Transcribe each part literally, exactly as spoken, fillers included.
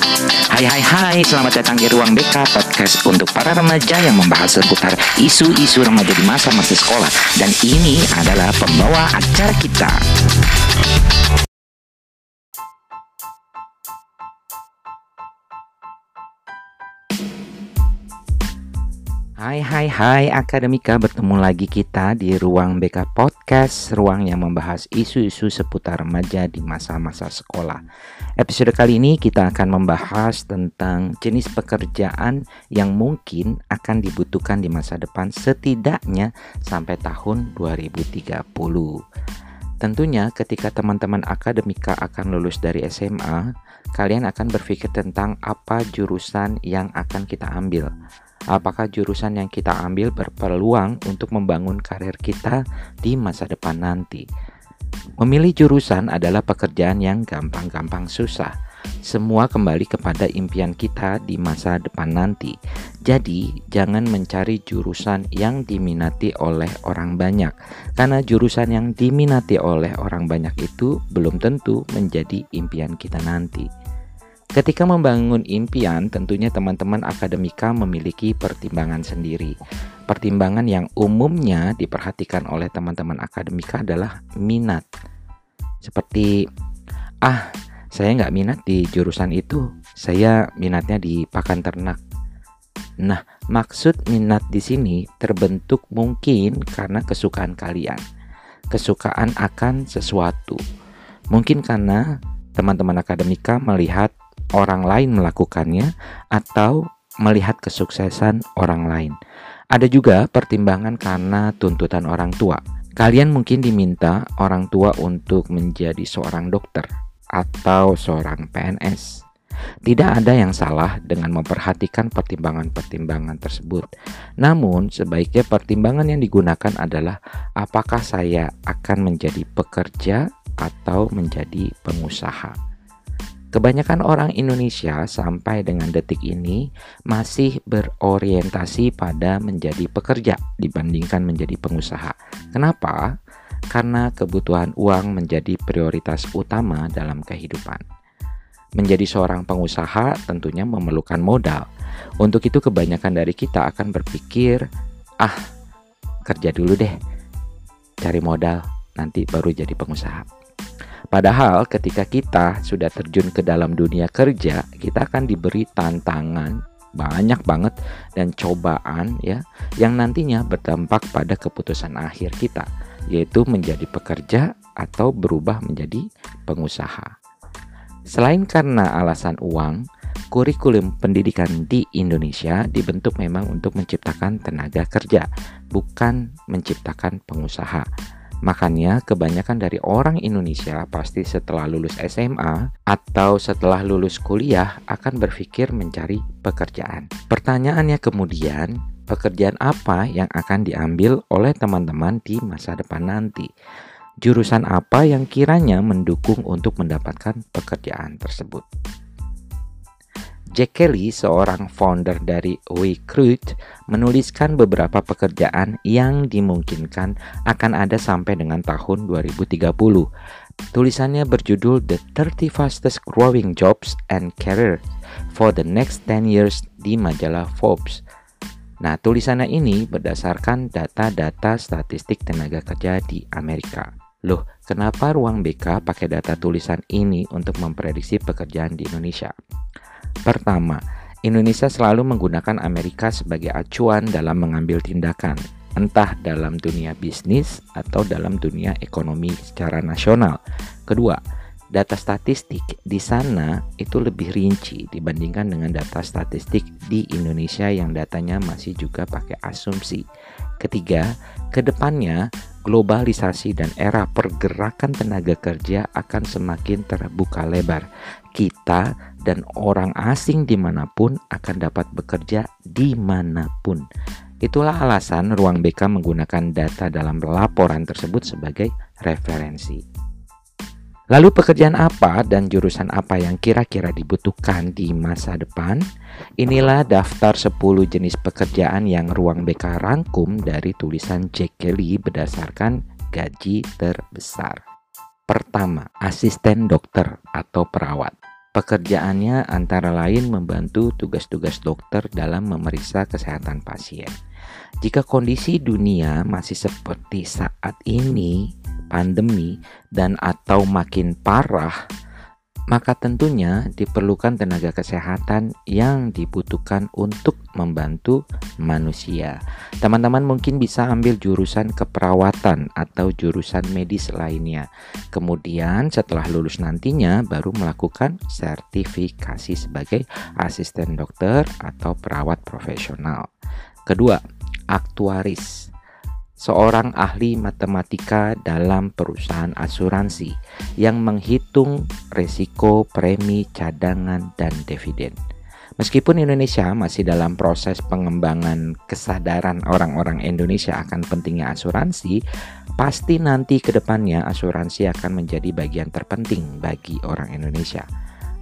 Hai hai hai, selamat datang di Ruang B K, podcast untuk para remaja yang membahas seputar isu-isu remaja di masa-masa sekolah. Dan ini adalah pembawa acara kita. Hai hai hai Akademika, bertemu lagi kita di Ruang B K Podcast, ruang yang membahas isu-isu seputar remaja di masa-masa sekolah. Episode kali ini kita akan membahas tentang jenis pekerjaan yang mungkin akan dibutuhkan di masa depan setidaknya sampai tahun dua ribu tiga puluh. Tentunya ketika teman-teman akademika akan lulus dari S M A, kalian akan berpikir tentang apa jurusan yang akan kita ambil. Apakah jurusan yang kita ambil berpeluang untuk membangun karir kita di masa depan nanti? Memilih jurusan adalah pekerjaan yang gampang-gampang susah. Semua kembali kepada impian kita di masa depan nanti. Jadi, jangan mencari jurusan yang diminati oleh orang banyak, karena jurusan yang diminati oleh orang banyak itu belum tentu menjadi impian kita nanti. Ketika membangun impian, tentunya teman-teman akademika memiliki pertimbangan sendiri. Pertimbangan yang umumnya diperhatikan oleh teman-teman akademika adalah minat. Seperti, ah, saya nggak minat di jurusan itu, saya minatnya di pakan ternak. Nah, maksud minat di sini terbentuk mungkin karena kesukaan kalian. Kesukaan akan sesuatu. Mungkin karena teman-teman akademika melihat orang lain melakukannya atau melihat kesuksesan orang lain. Ada juga pertimbangan karena tuntutan orang tua. Kalian mungkin diminta orang tua untuk menjadi seorang dokter atau seorang P N S. Tidak ada yang salah dengan memperhatikan pertimbangan-pertimbangan tersebut. Namun, sebaiknya pertimbangan yang digunakan adalah apakah saya akan menjadi pekerja atau menjadi pengusaha. Kebanyakan orang Indonesia sampai dengan detik ini masih berorientasi pada menjadi pekerja dibandingkan menjadi pengusaha. Kenapa? Karena kebutuhan uang menjadi prioritas utama dalam kehidupan. Menjadi seorang pengusaha tentunya memerlukan modal. Untuk itu kebanyakan dari kita akan berpikir, ah, kerja dulu deh, cari modal, nanti baru jadi pengusaha. Padahal ketika kita sudah terjun ke dalam dunia kerja, kita akan diberi tantangan banyak banget dan cobaan ya, yang nantinya berdampak pada keputusan akhir kita, yaitu menjadi pekerja atau berubah menjadi pengusaha. Selain karena alasan uang, kurikulum pendidikan di Indonesia dibentuk memang untuk menciptakan tenaga kerja, bukan menciptakan pengusaha. Makanya kebanyakan dari orang Indonesia pasti setelah lulus S M A atau setelah lulus kuliah akan berpikir mencari pekerjaan. Pertanyaannya kemudian, pekerjaan apa yang akan diambil oleh teman-teman di masa depan nanti? Jurusan apa yang kiranya mendukung untuk mendapatkan pekerjaan tersebut? Jack Kelly, seorang founder dari WeCruit, menuliskan beberapa pekerjaan yang dimungkinkan akan ada sampai dengan tahun dua ribu tiga puluh. Tulisannya berjudul The thirty Fastest Growing Jobs and Careers for the Next ten years di majalah Forbes. Nah, tulisannya ini berdasarkan data-data statistik tenaga kerja di Amerika. Loh, kenapa Ruang B K pakai data tulisan ini untuk memprediksi pekerjaan di Indonesia? Pertama, Indonesia selalu menggunakan Amerika sebagai acuan dalam mengambil tindakan, entah dalam dunia bisnis atau dalam dunia ekonomi secara nasional. Kedua, data statistik di sana itu lebih rinci dibandingkan dengan data statistik di Indonesia yang datanya masih juga pakai asumsi. Ketiga, kedepannya globalisasi dan era pergerakan tenaga kerja akan semakin terbuka lebar. Kita dan orang asing dimanapun akan dapat bekerja dimanapun. Itulah alasan Ruang B K menggunakan data dalam laporan tersebut sebagai referensi. Lalu pekerjaan apa dan jurusan apa yang kira-kira dibutuhkan di masa depan? Inilah daftar sepuluh jenis pekerjaan yang Ruang B K rangkum dari tulisan Jack Kelly berdasarkan gaji terbesar. Pertama, asisten dokter atau perawat. Pekerjaannya antara lain membantu tugas-tugas dokter dalam memeriksa kesehatan pasien. Jika kondisi dunia masih seperti saat ini, pandemi, dan atau makin parah, maka tentunya diperlukan tenaga kesehatan yang dibutuhkan untuk membantu manusia. Teman-teman mungkin bisa ambil jurusan keperawatan atau jurusan medis lainnya. Kemudian setelah lulus nantinya baru melakukan sertifikasi sebagai asisten dokter atau perawat profesional. Kedua, aktuaris. Seorang ahli matematika dalam perusahaan asuransi yang menghitung risiko, premi, cadangan, dan dividen. Meskipun Indonesia masih dalam proses pengembangan kesadaran orang-orang Indonesia akan pentingnya asuransi, pasti nanti ke depannya asuransi akan menjadi bagian terpenting bagi orang Indonesia.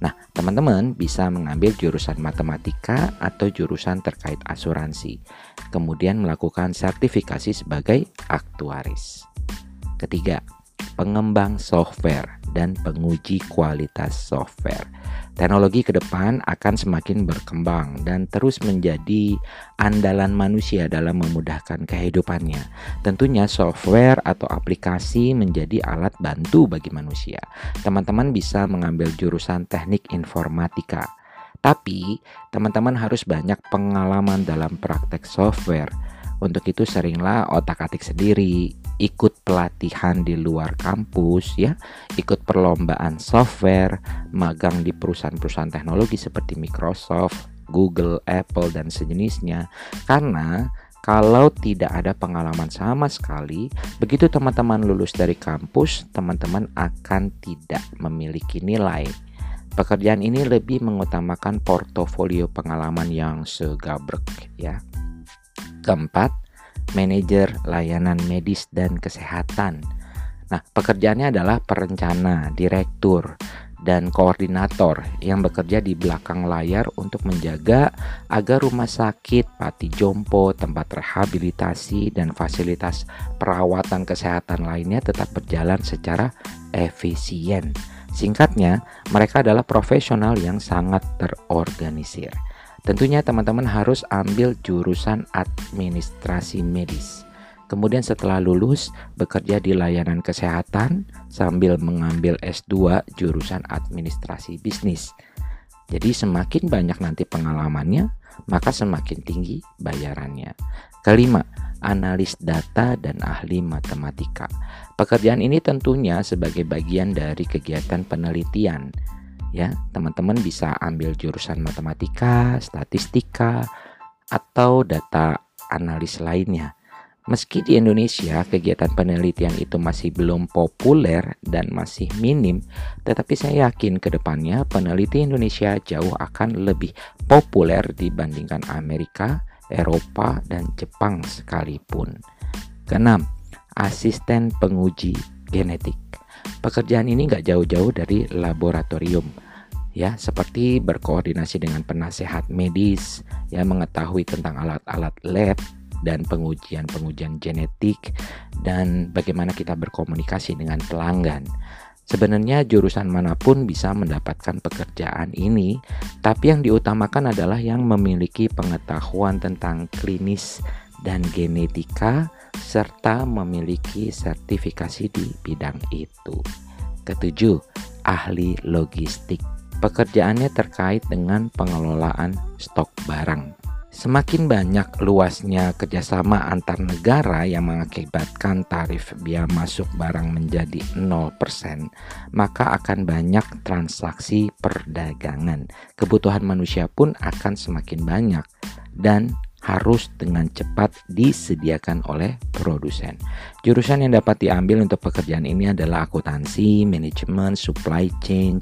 Nah, teman-teman bisa mengambil jurusan matematika atau jurusan terkait asuransi, kemudian melakukan sertifikasi sebagai aktuaris. Ketiga, pengembang software dan penguji kualitas software. Teknologi ke depan akan semakin berkembang dan terus menjadi andalan manusia dalam memudahkan kehidupannya. Tentunya software atau aplikasi menjadi alat bantu bagi manusia. Teman-teman bisa mengambil jurusan teknik informatika. Tapi, teman-teman harus banyak pengalaman dalam praktek software. Untuk itu seringlah otak-atik sendiri, ikut pelatihan di luar kampus, ya, ikut perlombaan software, magang di perusahaan-perusahaan teknologi seperti Microsoft, Google, Apple, dan sejenisnya. Karena kalau tidak ada pengalaman sama sekali, begitu teman-teman lulus dari kampus, teman-teman akan tidak memiliki nilai. Pekerjaan ini lebih mengutamakan portofolio pengalaman yang segabrek, ya. Keempat, manajer layanan medis dan kesehatan. Nah, pekerjaannya adalah perencana, direktur, dan koordinator yang bekerja di belakang layar untuk menjaga agar rumah sakit, panti jompo, tempat rehabilitasi, dan fasilitas perawatan kesehatan lainnya tetap berjalan secara efisien. Singkatnya, mereka adalah profesional yang sangat terorganisir. Tentunya teman-teman harus ambil jurusan administrasi medis. Kemudian setelah lulus, bekerja di layanan kesehatan sambil mengambil S dua jurusan administrasi bisnis. Jadi semakin banyak nanti pengalamannya, maka semakin tinggi bayarannya. Kelima, analis data dan ahli matematika. Pekerjaan ini tentunya sebagai bagian dari kegiatan penelitian. Ya, teman-teman bisa ambil jurusan matematika, statistika, atau data analis lainnya. Meski di Indonesia kegiatan penelitian itu masih belum populer dan masih minim, tetapi saya yakin ke depannya peneliti Indonesia jauh akan lebih populer dibandingkan Amerika, Eropa, dan Jepang sekalipun. Keenam, asisten penguji genetik. Pekerjaan ini nggak jauh-jauh dari laboratorium, ya, seperti berkoordinasi dengan penasehat medis, ya, mengetahui tentang alat-alat lab dan pengujian-pengujian genetik, dan bagaimana kita berkomunikasi dengan pelanggan. Sebenarnya jurusan manapun bisa mendapatkan pekerjaan ini, tapi yang diutamakan adalah yang memiliki pengetahuan tentang klinis dan genetika, serta memiliki sertifikasi di bidang itu. Ketujuh, ahli logistik. Pekerjaannya terkait dengan pengelolaan stok barang. Semakin banyak luasnya kerjasama antar negara yang mengakibatkan tarif biaya masuk barang menjadi nol persen, maka akan banyak transaksi perdagangan. Kebutuhan manusia pun akan semakin banyak dan harus dengan cepat disediakan oleh produsen. Jurusan yang dapat diambil untuk pekerjaan ini adalah akuntansi, manajemen, supply chain,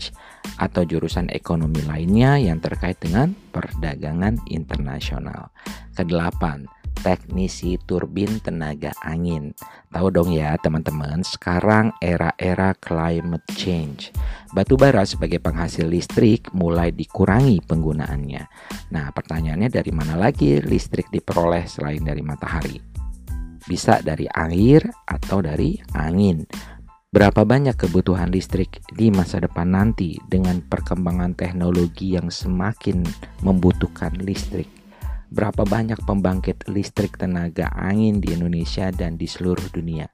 atau jurusan ekonomi lainnya yang terkait dengan perdagangan internasional. Kedelapan, teknisi turbin tenaga angin. Tahu dong ya teman-teman, sekarang era-era climate change. Batu bara sebagai penghasil listrik mulai dikurangi penggunaannya. Nah, pertanyaannya dari mana lagi listrik diperoleh selain dari matahari? Bisa dari air atau dari angin. Berapa banyak kebutuhan listrik di masa depan nanti dengan perkembangan teknologi yang semakin membutuhkan listrik? Berapa banyak pembangkit listrik tenaga angin di Indonesia dan di seluruh dunia?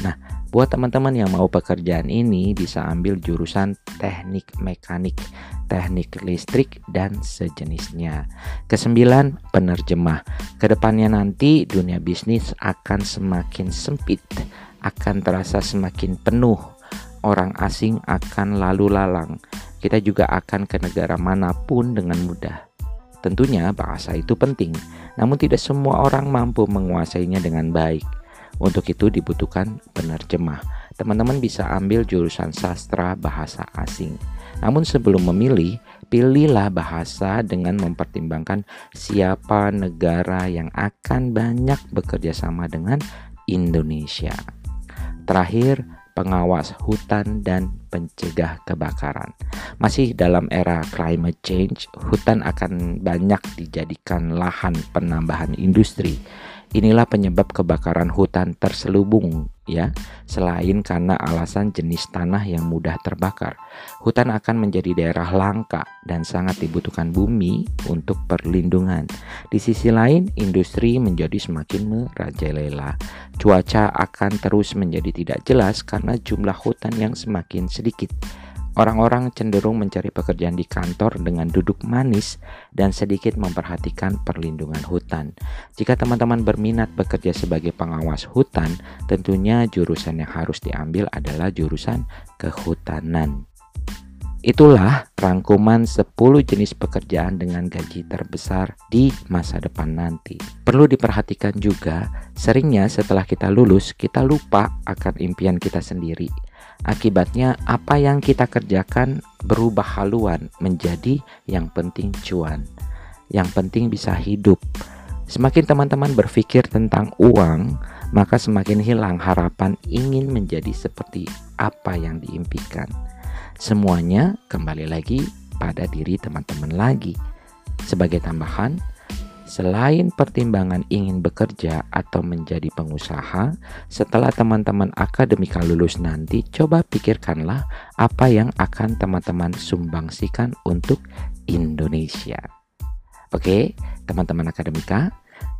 Nah, buat teman-teman yang mau pekerjaan ini bisa ambil jurusan teknik mekanik, teknik listrik, dan sejenisnya. Kesembilan, penerjemah. Kedepannya nanti dunia bisnis akan semakin sempit, akan terasa semakin penuh. Orang asing akan lalu lalang. Kita juga akan ke negara manapun dengan mudah. Tentunya bahasa itu penting, namun tidak semua orang mampu menguasainya dengan baik. Untuk itu dibutuhkan penerjemah. Teman-teman bisa ambil jurusan sastra bahasa asing. Namun sebelum memilih, pilihlah bahasa dengan mempertimbangkan siapa negara yang akan banyak bekerja sama dengan Indonesia. Terakhir, pengawas hutan dan pencegah kebakaran. Masih dalam era climate change, hutan akan banyak dijadikan lahan penambahan industri. Inilah penyebab kebakaran hutan terselubung, ya. Selain karena alasan jenis tanah yang mudah terbakar, hutan akan menjadi daerah langka dan sangat dibutuhkan bumi untuk perlindungan. Di sisi lain, industri menjadi semakin merajalela. Cuaca akan terus menjadi tidak jelas karena jumlah hutan yang semakin sedikit. Orang-orang cenderung mencari pekerjaan di kantor dengan duduk manis dan sedikit memperhatikan perlindungan hutan. Jika teman-teman berminat bekerja sebagai pengawas hutan, tentunya jurusan yang harus diambil adalah jurusan kehutanan. Itulah rangkuman sepuluh jenis pekerjaan dengan gaji terbesar di masa depan nanti. Perlu diperhatikan juga, seringnya setelah kita lulus, kita lupa akan impian kita sendiri. Akibatnya apa yang kita kerjakan berubah haluan menjadi yang penting cuan, yang penting bisa hidup. Semakin teman-teman berpikir tentang uang, maka semakin hilang harapan ingin menjadi seperti apa yang diimpikan. Semuanya kembali lagi pada diri teman-teman lagi. Sebagai tambahan, selain pertimbangan ingin bekerja atau menjadi pengusaha, setelah teman-teman akademika lulus nanti, coba pikirkanlah apa yang akan teman-teman sumbangsikan untuk Indonesia. Oke, teman-teman akademika,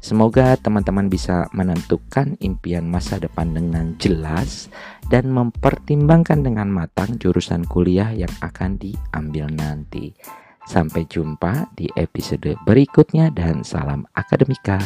semoga teman-teman bisa menentukan impian masa depan dengan jelas dan mempertimbangkan dengan matang jurusan kuliah yang akan diambil nanti. Sampai jumpa di episode berikutnya dan salam akademika.